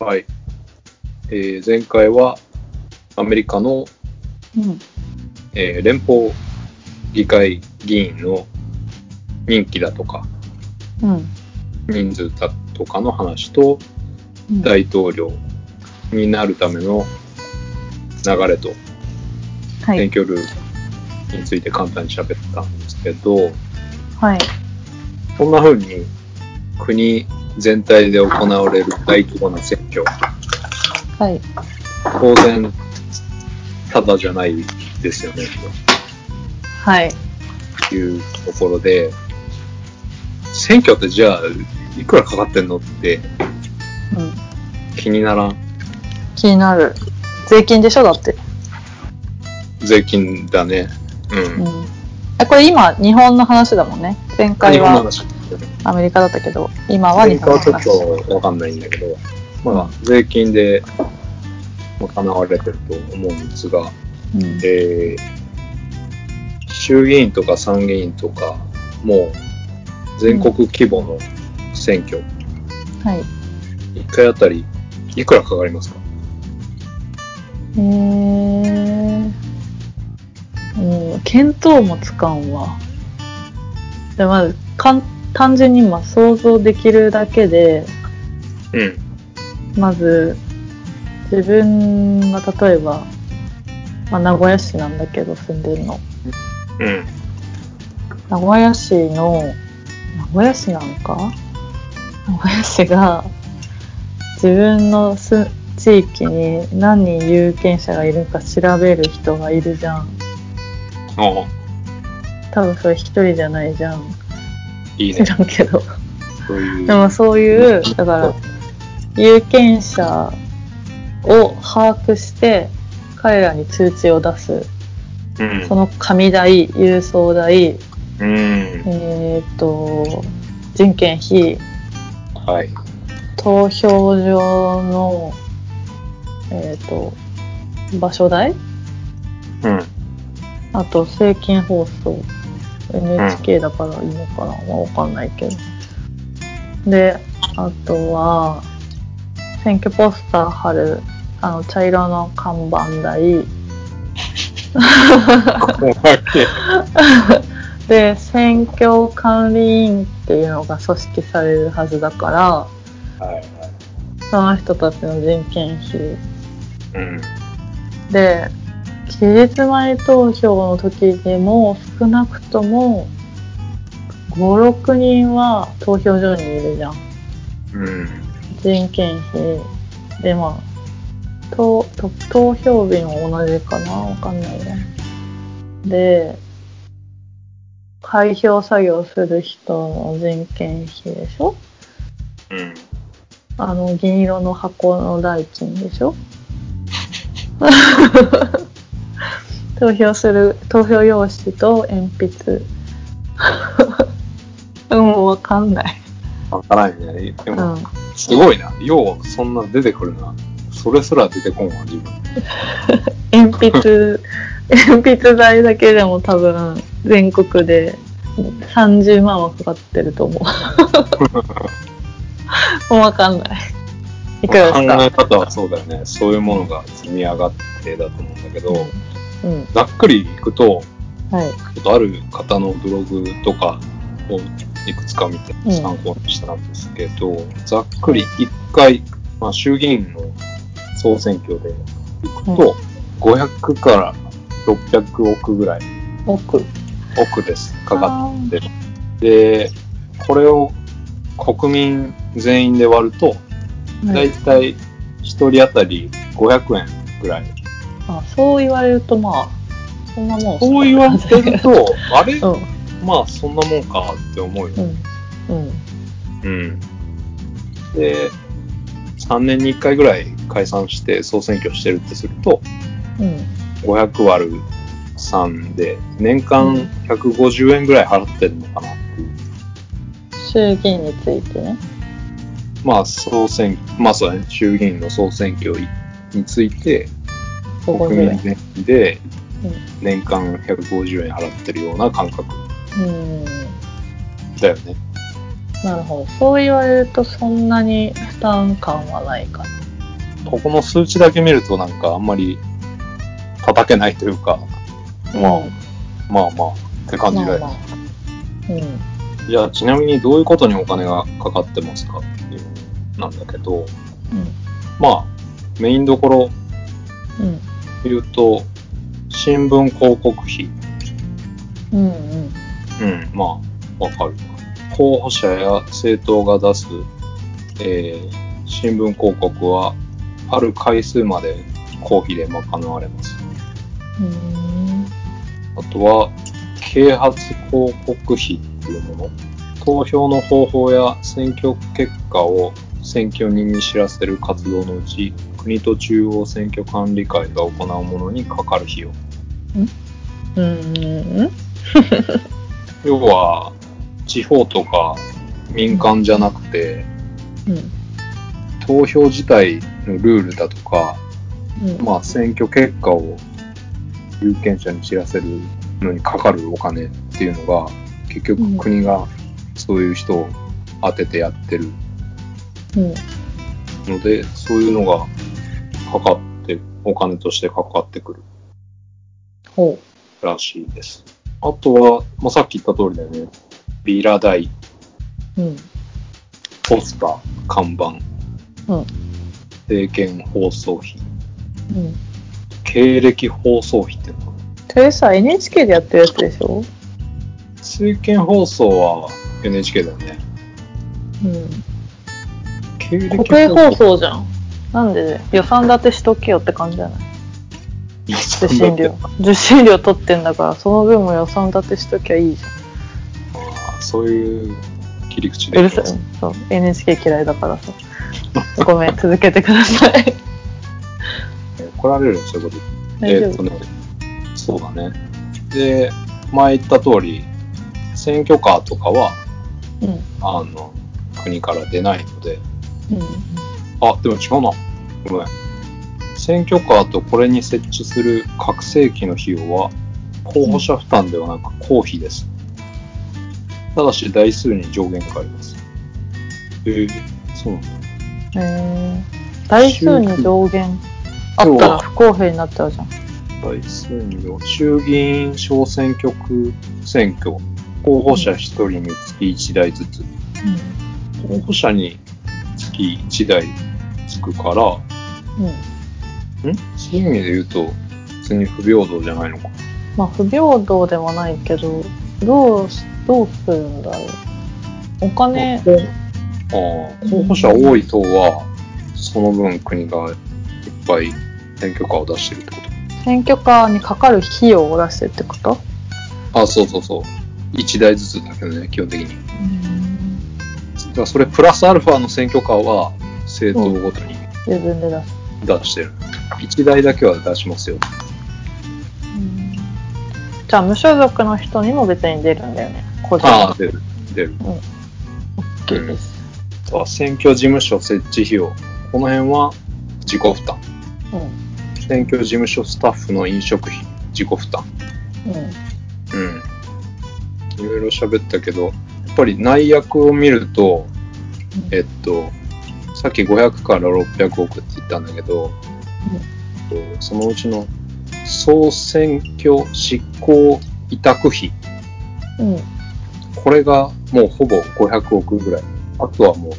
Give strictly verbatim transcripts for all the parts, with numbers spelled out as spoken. はい、えー、前回はアメリカの、うんえー、連邦議会議員の任期だとか、うん、人数だとかの話と、うん、大統領になるための流れと、はい、選挙ルールについて簡単に喋ったんですけど、はい、こんな風に国全体で行われる大規模な選挙、はい、当然ただじゃないですよね、はい、というところで、選挙ってじゃあいくらかかってんのって気にならん、うん、気になる。税金でしょ、だって税金だね、うんうん、えこれ今日本の話だもんね。前回はアメリカだったけど今は日本の話。アメリカはちょっと分かんないんだけど、まあ、税金で賄われてると思うんですが、うんえー、衆議院とか参議院とかもう全国規模の選挙、うんはい、いっかいあたりいくらかかりますか？えー、うん、見当もつかんわ。でまず単純に今想像できるだけで、うん、まず自分が例えば、まあ、名古屋市なんだけど住んでるの、うん、名古屋市の名古屋市なんか名古屋市が自分のす地域に何人有権者がいるか調べる人がいるじゃん。ああ多分それ一人じゃないじゃん。いいね、知らんけどそういうでもそういうだから有権者を把握して彼らに通知を出す、うん、その紙代、郵送代、うん、えーと人件費、はい、投票所の、えーと場所代、うん、あと政見放送、エヌエイチケー だからいいのかな、うん、わかんないけど。で、あとは選挙ポスター貼るあの茶色の看板台で、選挙管理委員っていうのが組織されるはずだから、はいはい、その人たちの人件費、うん、で期日前投票の時でも少なくとも ご,ろく 人は投票所にいるじゃん、うん、人件費でまあとと投票日も同じかな、わかんないね。で開票作業する人の人件費でしょ、うん、あの銀色の箱の代金でしょ投票する投票用紙と鉛筆もうわかんないわからないね。でも、うん、すごいな、ようそんな出てくるな。それすら出てこんわ自分鉛筆鉛筆代だけでも多分全国でさんじゅうまんはかかってると思うもうわかんない。いかがですか？考え方はそうだよね。そういうものが積み上がってだと思うんだけど、うんうん、ざっくりいくと、はい、ちょっとある方のブログとかをいくつか見て参考にしたんですけど、うん、ざっくりいっかい、まあ、衆議院の総選挙でいくと、うん、ごひゃくからろっぴゃくおくぐらい億億ですかかってで、これを国民全員で割るとだいたいひとり当たりごひゃくえんぐらい。あ、そう言われるとまあそんなもん。そう言われてるとあれ、うん、まあそんなもんかって思うよね。うん、うんうん、でさんねんにいっかいぐらい解散して総選挙してるってすると、うん、ごひゃくわるさんで年間ひゃくごじゅうえんぐらい払ってるのかなっていう。衆議院についてね。まあ総選まあそうね、衆議院の総選挙について国民全員で年間ひゃくごじゅうえん払ってるような感覚、うん、だよね。なるほど、そう言われるとそんなに負担感はないかここの数値だけ見るとなんかあんまり叩けないというか、まあ、うん、まあまあって感じが、まあまあ、うん、いや、ちなみにどういうことにお金がかかってますかっていうなんだけど、うん、まあメインどころ言うと、うん、新聞広告費、うんうんうん、まあわかる。候補者や政党が出す、えー、新聞広告はある回数まで公費で賄われます。うーん。あとは啓発広告費っていうもの、投票の方法や選挙結果を選挙人に知らせる活動のうち、国と中央選挙管理会が行うものにかかる費用。ん？うーん。要は地方とか民間じゃなくて、うん、投票自体のルールだとか、うん、まあ選挙結果を有権者に知らせるのにかかるお金っていうのが、結局国がそういう人を当ててやってるので、うん、そういうのがかかってお金としてかかってくるらしいです。あとは、まあ、さっき言った通りだよね。ビラ代、うん、ポスター、看板、うん、政見放送費、うん、経歴放送費っていうの。それさ、エヌエイチケー でやってるやつでしょ？政見放送は エヌエイチケー だよね。うん。経歴放送。国営放送じゃん。なんで予算立てしとけよって感じじゃない？受信料受信料取ってんだから、その分も予算立てしときゃいいじゃん。ああ、そういう切り口で。うるさい。そう、 エヌエイチケー 嫌いだからさ。ごめん、続けてください。怒られるよ、そういうこと。えー、っとね、そうだね。で、前言った通り選挙カーとかは、うん、あの国から出ないので、うん、あ、でも違うな、ごめん。選挙カーとこれに設置する拡声器の費用は候補者負担ではなく公費です。ただし台数に上限があります。えー、そうなんだ。えー、台数に上限あったら不公平になっちゃうじゃん。台数に上限、衆議院小選挙区選挙、候補者ひとりにつきいちだいずつ、うん、候補者につきいちだいつくから、うん、ん？そういう意味で言うと別に不平等じゃないのか。まあ不平等ではないけど、どうどうするんだろう。お金。ああ、候補者多い党はその分国がいっぱい選挙カーを出してるってこと。選挙カーにかかる費用を出してるってこと？あ、そうそうそう。いちだいずつだけどね、基本的に。うん。だからそれプラスアルファの選挙カーは政党ごとに、うん、自分で出す。出してる。いちだいだけは出しますよ。うん、じゃあ無所属の人にも別に出るんだよね、個人。ああ、出る出る、うん、OK です。あとは選挙事務所設置費用、この辺は自己負担、うん、選挙事務所スタッフの飲食費、自己負担、うん、うん、いろいろ喋ったけど、やっぱり内訳を見ると、うん、えっとさっきごひゃくからろっぴゃくおくって言ったんだけど、うん、そのうちの総選挙執行委託費、うん、これがもうほぼごひゃくおくぐらい。あとはもう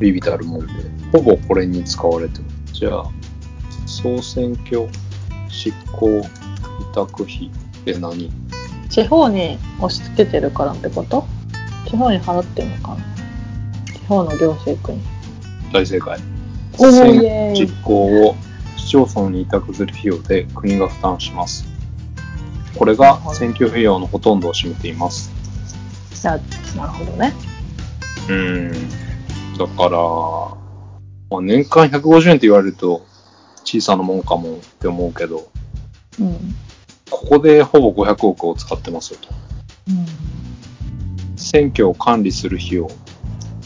ビビたるもんで、ほぼこれに使われてる。じゃあ総選挙執行委託費って何？地方に押し付けてるからってこと？地方に払ってるのかな、地方の行政区に。大正解。実行を市町村に委託する費用で国が負担します。これが選挙費用のほとんどを占めています。なるほどね。うーん、だから、まあ、年間ひゃくごじゅうえんって言われると小さなもんかもって思うけど、うん、ここでほぼごひゃくおくを使ってますよと、うん、選挙を管理する費用、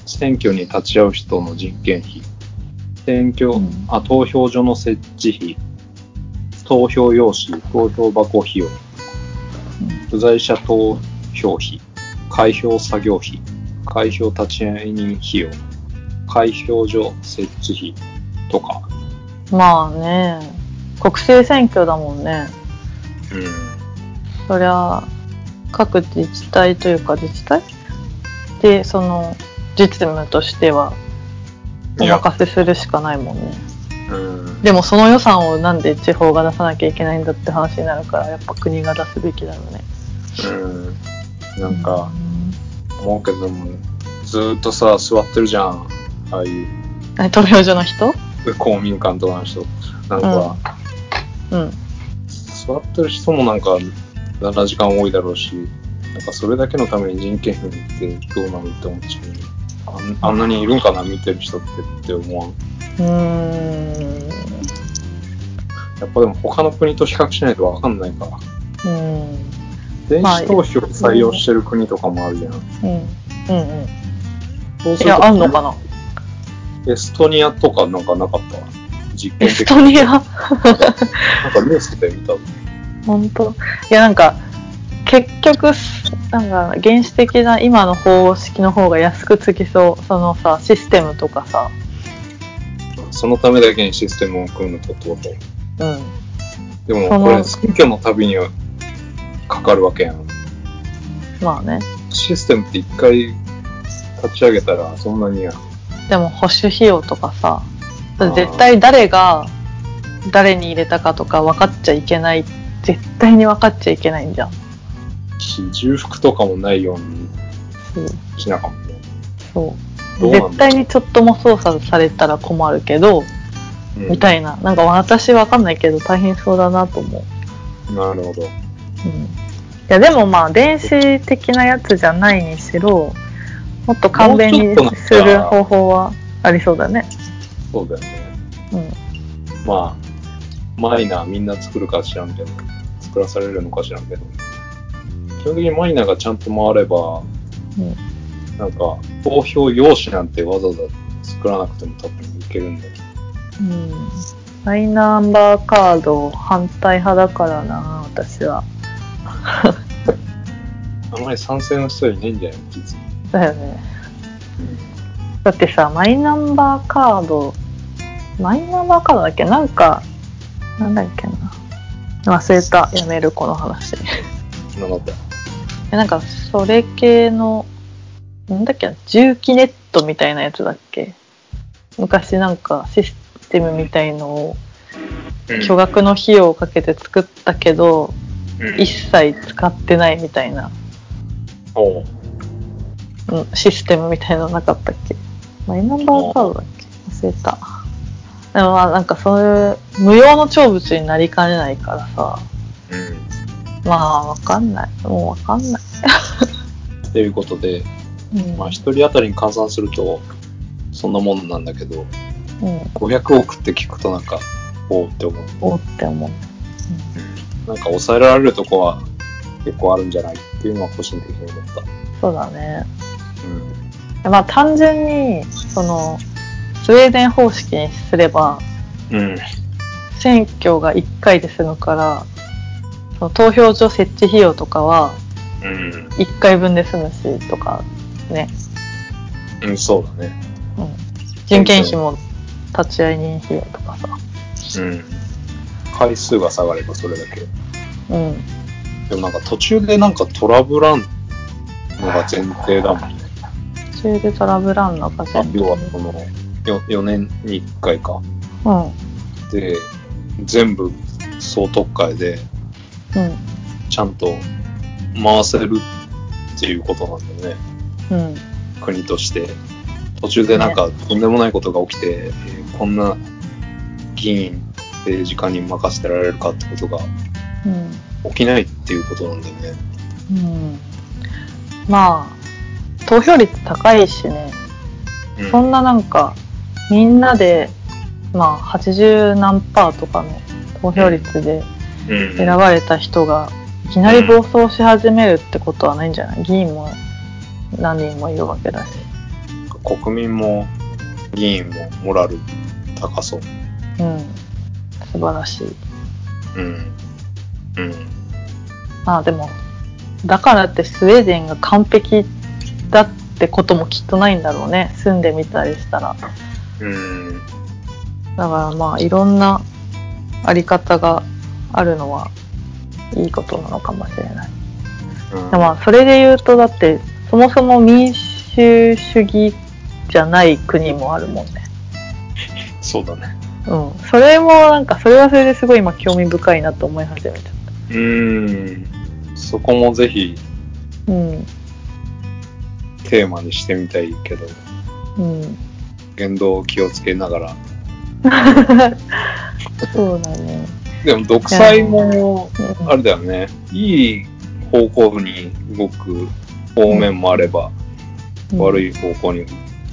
選挙に立ち会う人の人件費、選挙、うん、あ、投票所の設置費、投票用紙、投票箱費用、不在者投票費、開票作業費、開票立ち会い人費用、開票所設置費とか、まあね、国政選挙だもんね。うん。そりゃ各自治体というか自治体でその実務としてはお任せするしかないもんね。うん。でもその予算をなんで地方が出さなきゃいけないんだって話になるからやっぱ国が出すべきだよね。うん。なんか思うけどもずっとさ座ってるじゃんああいう。投票所の人？公民館とかの人なんか、うんうん、座ってる人もなんかななじかん多いだろうし、なんかそれだけのために人件費ってどうなのって思っちゃう。あん、あんなにいるんかな見てる人ってって思わん。うーん。やっぱでも他の国と比較しないとわかんないから。うん。電子投票を採用してる国とかもあるじゃん。うんうんうん。そうするといやあんのかな。エストニアとかなんかなかった実験的。エストニアなんかニュースで見たの。本当。いやなんか結局なんか原始的な今の方式の方が安くつきそう。そのさシステムとかさ。そのためだけにシステムを組むのとと。うん。でもこれ選挙のたびにかかるわけやん。まあね。システムって一回立ち上げたらそんなにや。でも保守費用とかさ、絶対誰が誰に入れたかとか分かっちゃいけない、絶対に分かっちゃいけないんじゃん。重複とかもないようにしなかった。そう。そう。絶対にちょっとも操作されたら困るけど、うん、みたいな。なんか私分かんないけど大変そうだなと思う。なるほど。うん。いやでもまあ電子的なやつじゃないにしろ。もっと簡便にする方法はありそうだね。そうだよね。うん。まあマイナーみんな作るか知らんけど、作らされるのか知らんけど、基本的にマイナーがちゃんと回れば、うん、なんか投票用紙なんてわざわざ作らなくても多分いけるんだよ。うん。マイナンバーカード反対派だからな私は。あまり賛成の人いないんじゃないの実は。だよね。だってさ、マイナンバーカード、マイナンバーカードだっけ？なんか、なんだっけな。忘れた。やめる、この話。なかった。なんか、それ系の、なんだっけな、重機ネットみたいなやつだっけ？昔なんかシステムみたいのを、巨額の費用をかけて作ったけど、うん、一切使ってないみたいな。おう。システムみたいなのなかったっけ？マイナンバーカードだっけ？忘れた。でもまあなんかそういう無用の長物になりかねないからさ、うん、まあわかんない、もうわかんない。ということで、うん、まあ一人当たりに換算するとそんなもんなんだけど、うん、ごひゃくおくって聞くとなんかおーって思う。おーって思う。うん、なんか抑えられるとこは結構あるんじゃないっていうのは個人的に思った。そうだね。うん、まあ単純にそのスウェーデン方式にすれば、うん、選挙がいっかいで済むからその投票所設置費用とかはいっかいぶんで済むしとかね、うん、うん、そうだね、うん、人件費も立ち会い人費用とかさ、うん、回数が下がればそれだけ、うん、でもなんか途中でなんかトラブらんのが前提だもんね。途中でトラブらんのか全部。要はこの よねんにいっかいか。うん。で全部総特会で、うん、ちゃんと回せるっていうことなんだよね。うん。国として途中でなんかとんでもないことが起きて、ね、こんな議員政治家に任せてられるかってことが起きないっていうことなんだよね。うん。うん、まあ。投票率高いしね、うん、そんななんかみんなでまあはちじゅうなんパーとかの投票率で選ばれた人がいきなり暴走し始めるってことはないんじゃない？議員も何人もいるわけだし、国民も議員もモラル高そう。うん、素晴らしい。うんうん。まあでもだからってスウェーデンが完璧だってこともきっとないんだろうね、住んでみたりしたら。うーん。だからまあいろんなあり方があるのはいいことなのかもしれない、うん、でもそれで言うとだってそもそも民主主義じゃない国もあるもんね。そうだね。うん、それもなんかそれはそれですごい今興味深いなと思い始めちゃった。うーん、そこもぜひ、うん、テーマにしてみたいけど、うん、言動を気をつけながらそうだね。でも独裁もあれだよね、うん、いい方向に動く方面もあれば、うん、悪い方向に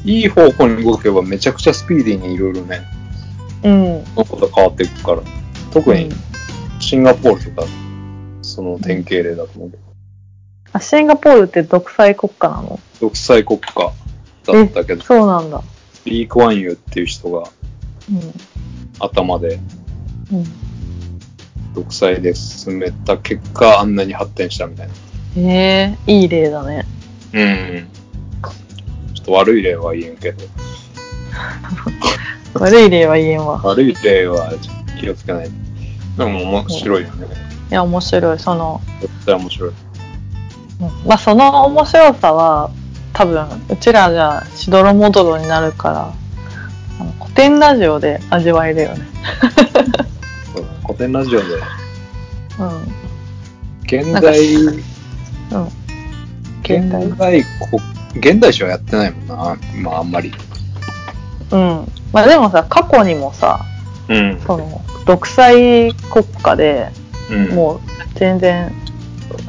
いい方向に動けばめちゃくちゃスピーディーにいろいろね、うん、そのこと変わっていくから、特にシンガポールとかその典型例だと思うけど、あ、シンガポールって独裁国家なの？独裁国家だったけど、そうなんだ。リー・クワンユーっていう人が、うん、頭で、うん、独裁で進めた結果あんなに発展したみたいな。へえ、いい例だね。うん、ちょっと悪い例は言えんけど悪い例は言えんわ。悪い例は気をつけない。でも面白いよね。いや面白い、その。絶対面白い。まあその面白さは多分うちらじゃしどろもどろになるからあの古典ラジオで味わえるよね。そうだ、古典ラジオで。うん。現代。うん。現代。現代こ現代史はやってないもんな。まああんまり。うん。まあでもさ、過去にもさ、うん、その独裁国家で、うん、もう全然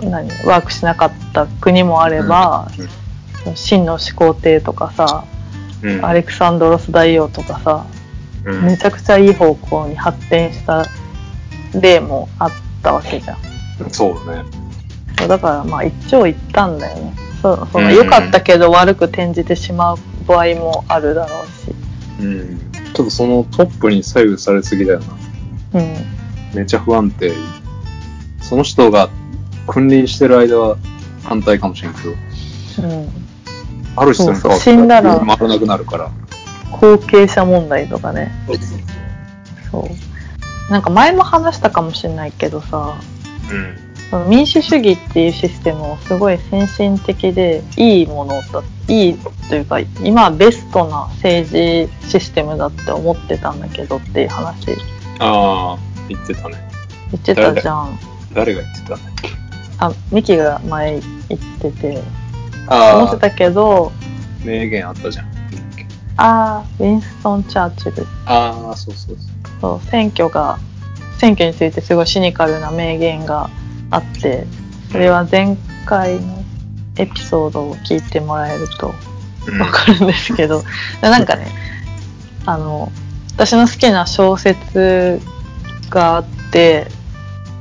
何ワークしなかった国もあれば、うんうん、秦の始皇帝とかさ、うん、アレクサンドロス大王とかさ、うん、めちゃくちゃいい方向に発展した例もあったわけじゃん。そうだね。だからまあ一長一短だよね。そその良かったけど悪く転じてしまう場合もあるだろうし、うん、ちょっとそのトップに左右されすぎだよな、うん、めちゃ不安定。その人が君臨してる間は反対かもしれんけど、うん、ある人に変わったら回らなくなるから。後継者問題とかね。そうそうそうそう、なんか前も話したかもしれないけどさ、うん、その民主主義っていうシステムもすごい先進的でいいものだった、いいというか今はベストな政治システムだって思ってたんだけどっていう話。ああ、言ってたね。言ってたじゃん。誰が言ってた？あ、ミキが前言ってて思ってたけど。名言あったじゃん。ああ、ウィンストン・チャーチル。ああ、そうそうそう。そう、選挙が選挙についてすごいシニカルな名言があって、それは前回のエピソードを聞いてもらえると分かるんですけど、うん、なんかね、あの私の好きな小説があって、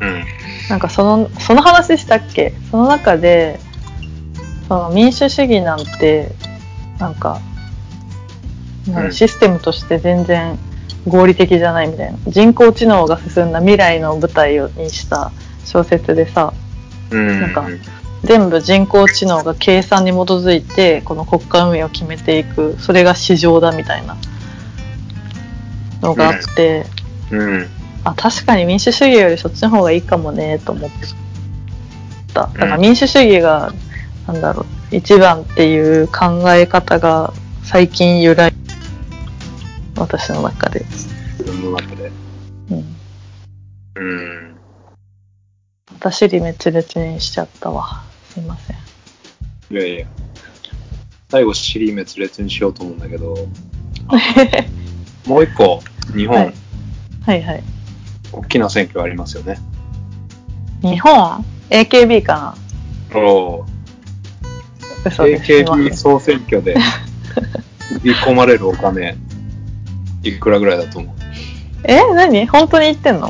うん、なんかそのその話したっけ？その中でその民主主義なんてなんか、うん、システムとして全然合理的じゃないみたいな、人工知能が進んだ未来の舞台にした小説でさ、うん、なんか全部人工知能が計算に基づいてこの国家運営を決めていく、それが市場だみたいなのがあって、うんうん、あ、確かに民主主義よりそっちの方がいいかもねと思った。だから民主主義がなんだろう一番っていう考え方が最近由来、私の中で。自分の中で。うん。うん。私にめっちゃ別にしちゃったわ。すいません。いやいや、最後尻滅裂にしようと思うんだけどもう一個日本、はい、はいはい、大きな選挙ありますよね。日本 エーケービー かな。おー エーケービー 総選挙で振り込まれるお金いくらぐらいだと思う？え、何？本当に言ってんの？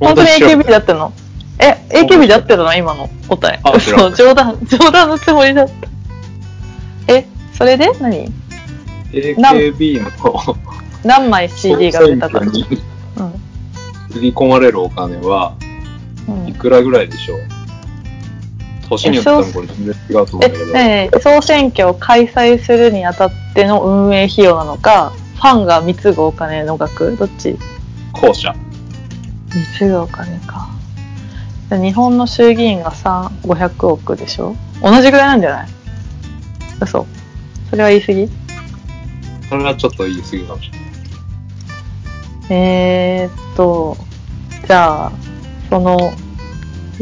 本当に エーケービー だってんの？え、エーケービー で合ってるの今の答え。そう、冗談、冗談のつもりだった。え、それで何 ?エーケービー の何枚 シーディー が出たか。に振り込まれるお金はいくらぐらいでしょう、うん、年によってもこれ全然違うと思うんだけど。え、え、え、総選挙を開催するにあたっての運営費用なのか、ファンが貢ぐお金の額、どっち？後者。貢ぐお金か。日本の衆議院がさん、ごひゃくおくでしょ？同じぐらいなんじゃない？嘘。それは言い過ぎ？それはちょっと言い過ぎかもしれない。えーっと、じゃあ、その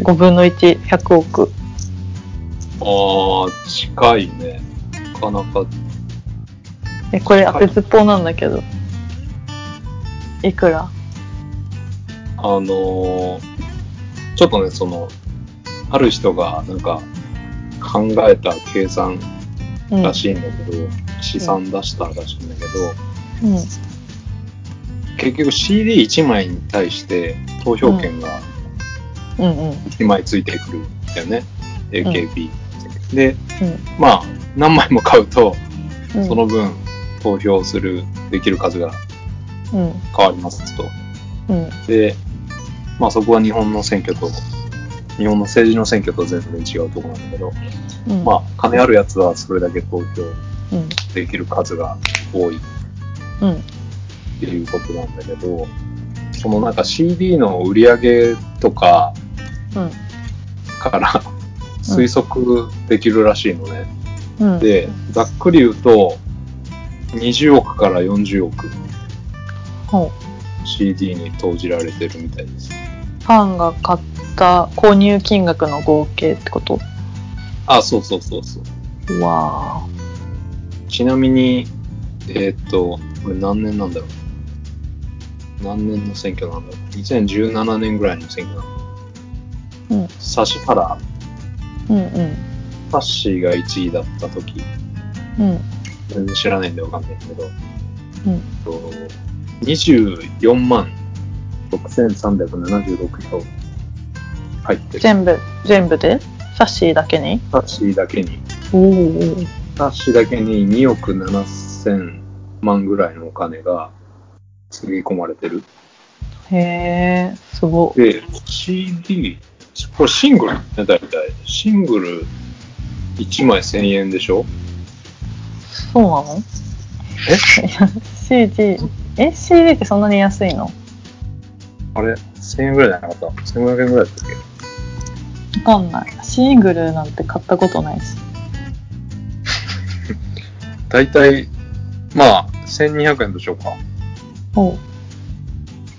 ごぶんのいち、ひゃくおく。ああ、近いね。なかなか。え、これ当てずっぽうなんだけど。いくら？あのー、ちょっとね、その、ある人がなんか考えた計算らしいんだけど、うん、試算出したらしいんだけど、うん、結局 シーディーいち 枚に対して投票権がいちまいついてくるんだよね。うんうん、エーケービー。で、うん、まあ、何枚も買うと、うん、その分投票する、できる数が変わりますと。うん、で、まあそこは日本の選挙と、日本の政治の選挙と全然違うところなんだけど、うん、まあ金あるやつはそれだけ投票できる数が多いっていうことなんだけど、うん、そのなんか シーディー の売り上げとかから、うん、推測できるらしいのね、うん、で、ざっくり言うとにじゅうおくからよんじゅうおく、うん、シーディー に投じられてるみたいです。ファンが買った購入金額の合計ってこと？あ、そうそうそうそう。わー。ちなみに、えーっと、これ何年なんだろう。何年の選挙なんだろう。にせんじゅうななねんぐらいの選挙なんだろう。うん。指原。うんうん。サッシーがいちいだったとき。うん。全然知らないんでわかんないけど。うん。とにじゅうよんまんろくせんさんびゃくななじゅうろく票入ってる。全部、全部で？サッシーだけに？サッシーだけに。おー。サッシーだけににおくななせんまんぐらいのお金がつぎ込まれてる。へー、すごい。で、シーディー、これシングルね、だいたい。シングルいちまいせんえんでしょ？そうなの？えシーディー、え、シーディー ってそんなに安いの？あれ、せんえんぐらいじゃなかった？ せんごひゃくえんぐらいだったっけ？わかんない。シングルなんて買ったことないし。だいたい、まあ、せんにひゃくえんでしょうか。おう。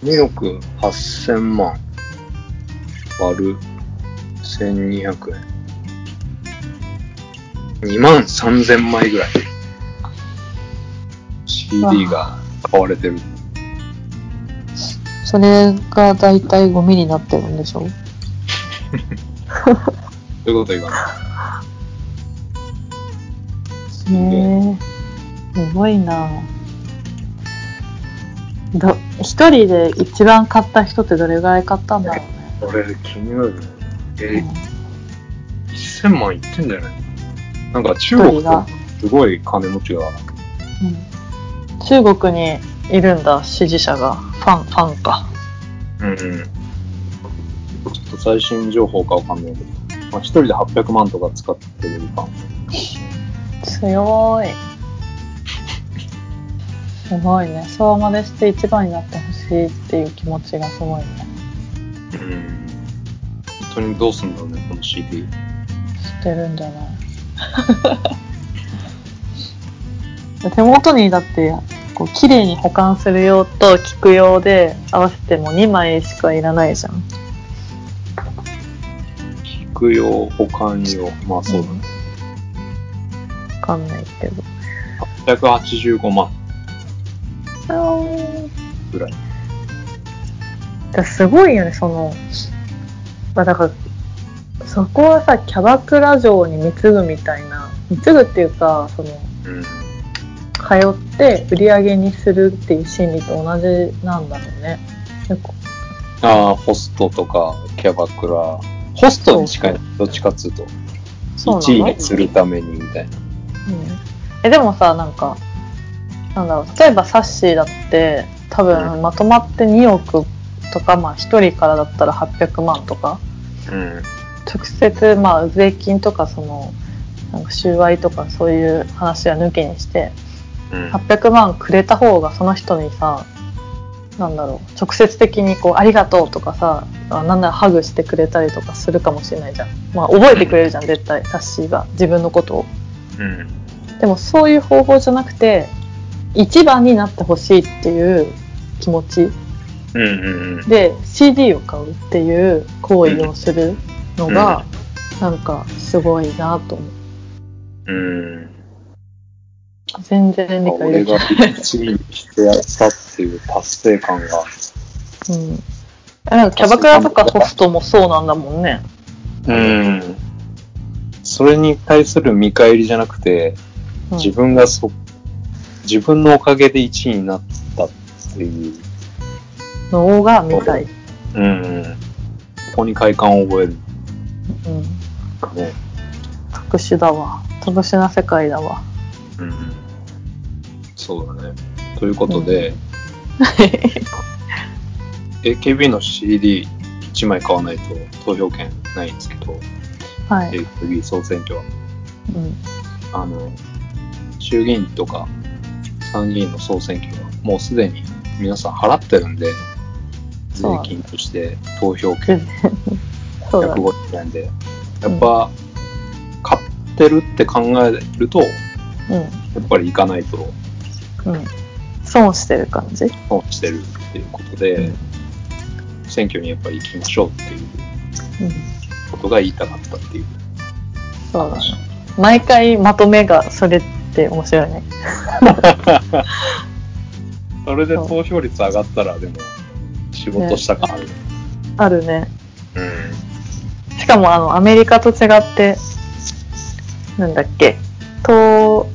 におくはっせんまん割るせんにひゃくえん。にまんさんぜんまいぐらい シーディー が買われてる。それがだいたいゴミになってるんでしょ？そういうこと言わない。ねえ、すごいな。ど、一人で一番買った人ってどれぐらい買ったんだろうね。これ気になるね。え、うん、せんまんいってんじゃない？なんか中国がすごい金持ちが、うん、中国にいるんだ、支持者が。ファン、ファンか。うんうん。ちょっと最新情報かわかんないけど、まあ、ひとりではっぴゃくまんとか使ってるか。強い。すごいね。そうまでして一番になってほしいっていう気持ちがすごいね。うん。本当にどうすんだろうね、この シーディー。知ってるんじゃない？手元にだってこう綺麗に保管する用と聞く用で合わせてもにまいしかいらないじゃん。服用、保管用、まあそうだね。わかんないけど。はっぴゃくはちじゅうごまんぐらい。だすごいよね、その、まあだから、そこはさ、キャバクラ嬢に貢ぐみたいな、貢ぐっていうか、その、うん、通って売り上げにするっていう心理と同じなんだろうね。ああ、ホストとか、キャバクラ。ホストに近い、どっちかっつうといちいにするためにみたいな、うん、えでもさ、なんかなんだろう、例えばサッシーだって多分まとまってにおくとか、まあひとりからだったらはっぴゃくまんとか、うん、直接まあ税金とかそのなんか収賄とかそういう話は抜きにしてうん、はっぴゃくまんくれた方がその人にさ、なんだろう、直接的にこうありがとうとかさ、なんならハグしてくれたりとかするかもしれないじゃん。まあ覚えてくれるじゃん、絶対サッシーが自分のことを、うん、でもそういう方法じゃなくて一番になってほしいっていう気持ち、うんうんうん、で シーディー を買うっていう行為をするのが、うん、なんかすごいなと思う、うん、全然理解できない。俺がいちいにしてやったっていう達成感が、うん、なんかキャバクラとかホストもそうなんだもんね。うん。それに対する見返りじゃなくて、うん、自分がそ自分のおかげでいちいになったっていうのが見たい。うん、うん。ここに快感を覚える。うん。ね、特殊だわ。特殊な世界だわ。うん。そうだね。ということで、うん、エーケービー の シーディーいち 枚買わないと投票権ないんですけど、はい、エーケービー 総選挙は、うん、あの衆議院とか参議院の総選挙はもうすでに皆さん払ってるんで、税金として投票権ひゃくごじゅうえんで、やっぱ、うん、買ってるって考えると、うん、やっぱり行かないと、うん、損してる感じ、損してるっていうことで、うん、選挙にやっぱり行きましょうっていうことが言いたかったっていう、うん、そうだね。毎回まとめがそれって面白いね。それで投票率上がったら、でも仕事した感ある、ね、あるね、うん、しかもあのアメリカと違って、なんだっけ、投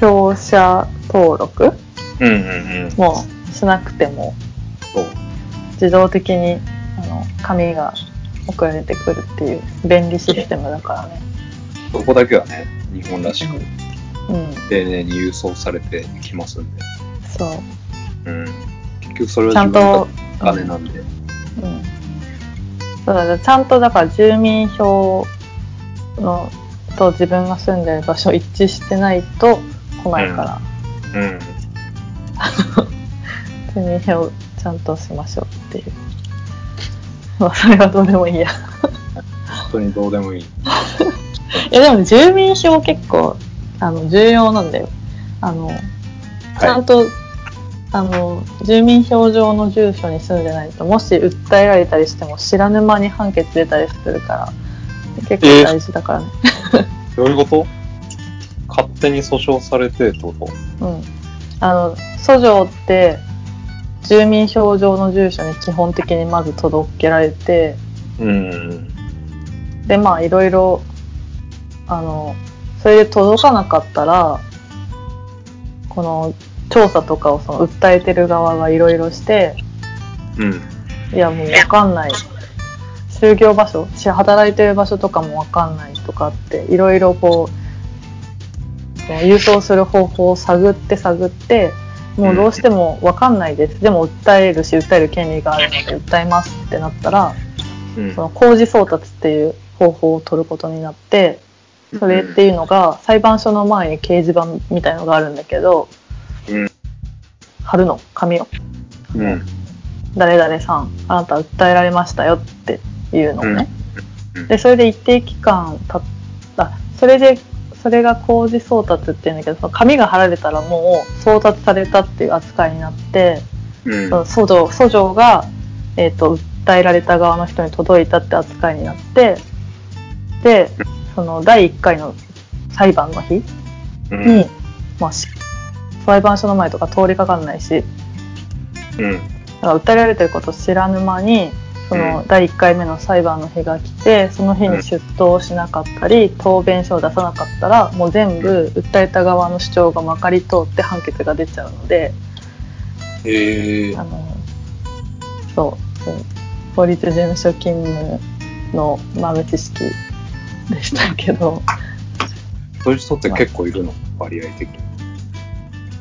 票者登録、うんうんうん、もうしなくても自動的にあの紙が送られてくるっていう便利システムだからね。そこだけはね、日本らしく、うんうん、丁寧に郵送されてきますんで。そう、うん、結局それは自分の金なんで、うんうん、そうだ、ちゃんとだから住民票のと自分が住んでる場所一致してないと来ないから、うんうん、住民票をちゃんとしましょうっていう。まあそれはどうでもいいや。本当にどうでもいい。いやでも住民票結構あの重要なんだよ。あのちゃんと、はい、あの住民票上の住所に住んでないと、もし訴えられたりしても知らぬ間に判決出たりするから結構大事だからね。どういうこと？勝手に訴訟されてってこと？うん。あの訴状って住民票上の住所に基本的にまず届けられて、うん、でまあいろいろあのそれで届かなかったら、この調査とかをその訴えてる側がいろいろして、うん、いやもう分かんない、就業場所、働いてる場所とかも分かんないとかっていろいろこう郵送する方法を探って探って、もうどうしても分かんないです、うん、でも訴えるし訴える権利があるので訴えますってなったら、うん、その公示送達っていう方法を取ることになって、それっていうのが裁判所の前に掲示板みたいのがあるんだけど、うん、貼るの、紙を、うん、誰々さんあなた訴えられましたよっていうのをね、うん、でそれで一定期間たった、それでそれが公示送達っていうんだけど、その紙が貼られたらもう送達されたっていう扱いになって、うん、その訴状、訴状が、えーと、訴えられた側の人に届いたって扱いになって、でそのだいいっかいの裁判の日に、うんまあ、裁判所の前とか通りかかんないし、うん、だから訴えられてることを知らぬ間にそのだいいっかいめの裁判の日が来て、その日に出頭しなかったり答弁書を出さなかったら、もう全部訴えた側の主張がまかり通って判決が出ちゃうので、へー、あのそう、うん、法律事務所勤務の豆知識でしたけど。そういう人って結構いるの、割合的に。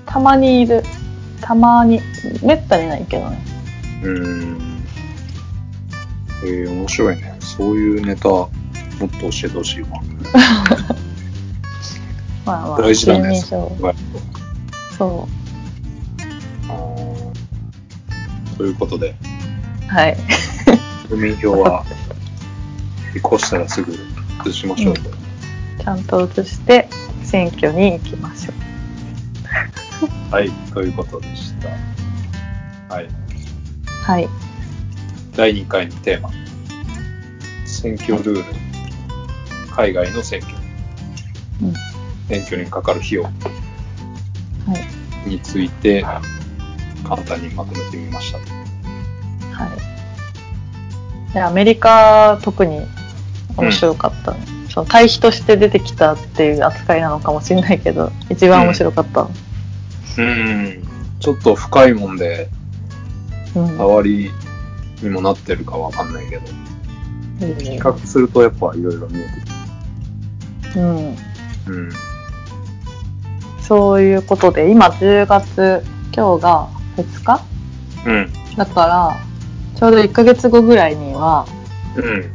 たまにいる、たまに、めったにないけどね。うーん、えー、面白いね。そういうネタもっと教えてほしいわ。まあまあ、大事だね。そう。あー、ということで、はい。国民票は移行したらすぐ移しましょう、うん、ちゃんと移して選挙に行きましょう。はい、ということでした。はい。はい。だいにかいのテーマ、選挙ルール、海外の選挙、うん、選挙にかかる費用について簡単にまとめてみました。はい、でアメリカ特に面白かった、うん、その対比として出てきたっていう扱いなのかもしれないけど、一番面白かった、うん、うん、ちょっと深いもんで触りにもなってるかわかんないけど、うん、比較するとやっぱいろいろ見えてくる、うんうん、そういうことで今じゅうがつ、今日がふつか、うん、だからちょうどいっかげつごぐらいには、うん、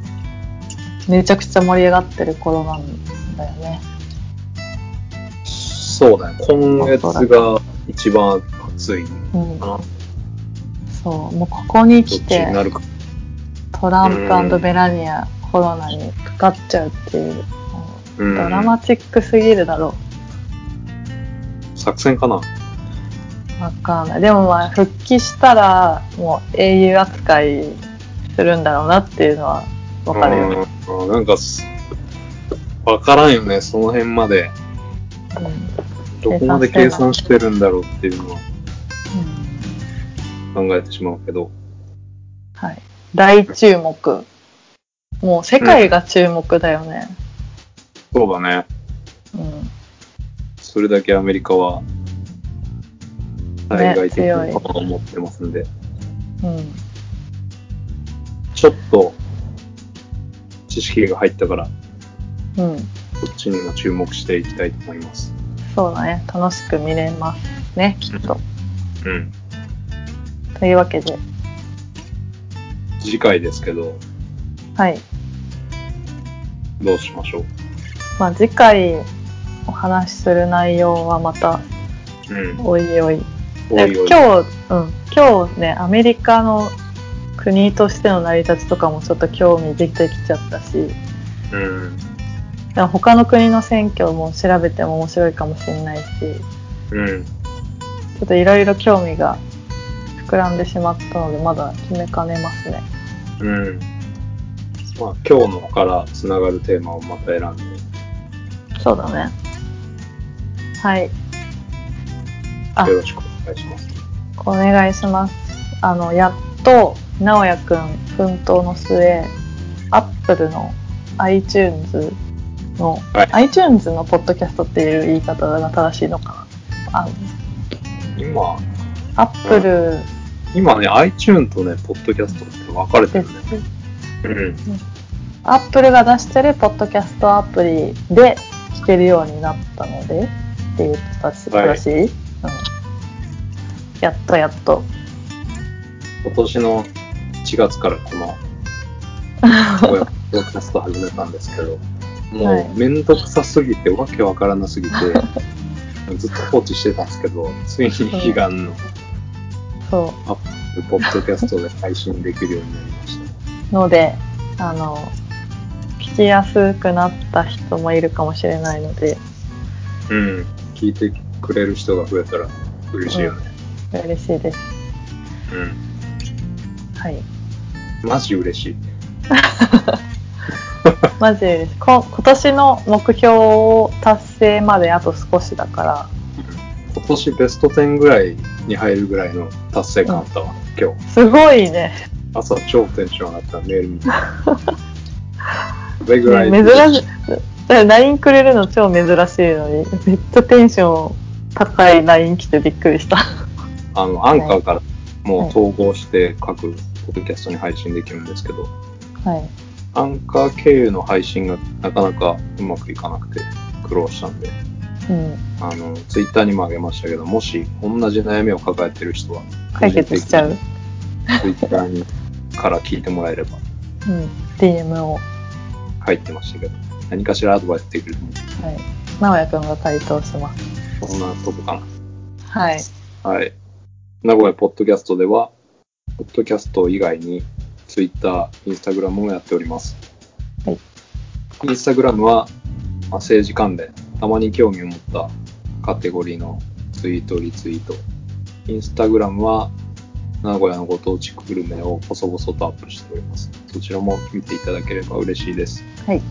めちゃくちゃ盛り上がってる頃なんだよね。そうだね、今月が一番暑いかな、うん、そう、もうここに来てトランプ&メラニアコロナにかかっちゃうっていう、うん、ドラマチックすぎるだろう。作戦かな、わかんない。でもまあ復帰したらもう英雄扱いするんだろうなっていうのはわかるよね。うん、なんかわからんよね、その辺まで、うん、どこまで計算してるんだろうっていうのは、うん、考えてしまうけど、はい、大注目、もう世界が注目だよね、うん、そうだね、うん、それだけアメリカは対外的なパワーを持ってますんで、ね、うん、ちょっと知識が入ったから、うん、こっちにも注目していきたいと思います。そうだね、楽しく見れますね、きっと、うん、うん、というわけで次回ですけど、はい、どうしましょう。まあ次回お話しする内容はまた、うん、おいおい、おいおい、今日、うん、今日ね、アメリカの国としての成り立ちとかもちょっと興味出てきちゃったし、うん、だから他の国の選挙も調べても面白いかもしれないし、うん、ちょっといろいろ興味が膨らんでしまったので、まだ決めかねますね。うん。まあ今日のからつながるテーマをまた選んで。そうだね。はい。よろしくお願いします。お願いします。あのやっと直也くん奮闘の末、Apple の iTunes の、はい、iTunes のポッドキャストっていう言い方が正しいのかな。あ、今。アップル、うん、今ね、iTunes とね、ポッドキャストって分かれてるね。うん。アップルが出してるポッドキャストアプリで聞けるようになったのでっていう形、はい、正しい、うん。やっとやっと。今年のいちがつからこのポッドキャスト始めたんですけど、もうめんどくさすぎて、わけわからなすぎて、ずっと放置してたんですけど、ついに悲願の。そう。アップルポッドキャストで配信できるようになりました。ので、あの、聞きやすくなった人もいるかもしれないので。うん。聞いてくれる人が増えたら嬉しいよね。うん、嬉しいです。うん。はい。マジ嬉しい。マジ嬉しい。こ、今年の目標を達成まであと少しだから。今年ベストじゅうぐらいに入るぐらいの達成感あったわ、うん、今日。すごいね。朝超テンション上がったメール見た。それぐらい、ね、珍しい。ライン くれるの超珍しいのに、めっちゃテンション高い ライン 来てびっくりした。あの、アンカーからもう統合して各ポッドキャストに配信できるんですけど、はい、アンカー経由の配信がなかなかうまくいかなくて苦労したんで。うん、あのツイッターにもあげましたけど、もし同じ悩みを抱えてる人は解決しちゃうツイッターにから聞いてもらえれば、うん、ディーエム を入ってましたけど、何かしらアドバイスできると思う。はい、直也くんが回答します。そんなとこかな。はい。はい。名古屋ポッドキャストでは、ポッドキャスト以外に、ツイッター、インスタグラムもやっております。はい。インスタグラムは、まあ、政治関連、たまに興味を持ったカテゴリーのツイート、リツイート。インスタグラムは、名古屋のご当地グルメを細々とアップしております。そちらも見ていただければ嬉しいです。はい。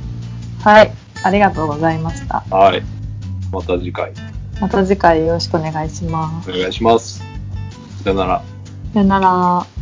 はい。ありがとうございました。はい。また次回。また次回よろしくお願いします。お願いします。さよなら。さよなら。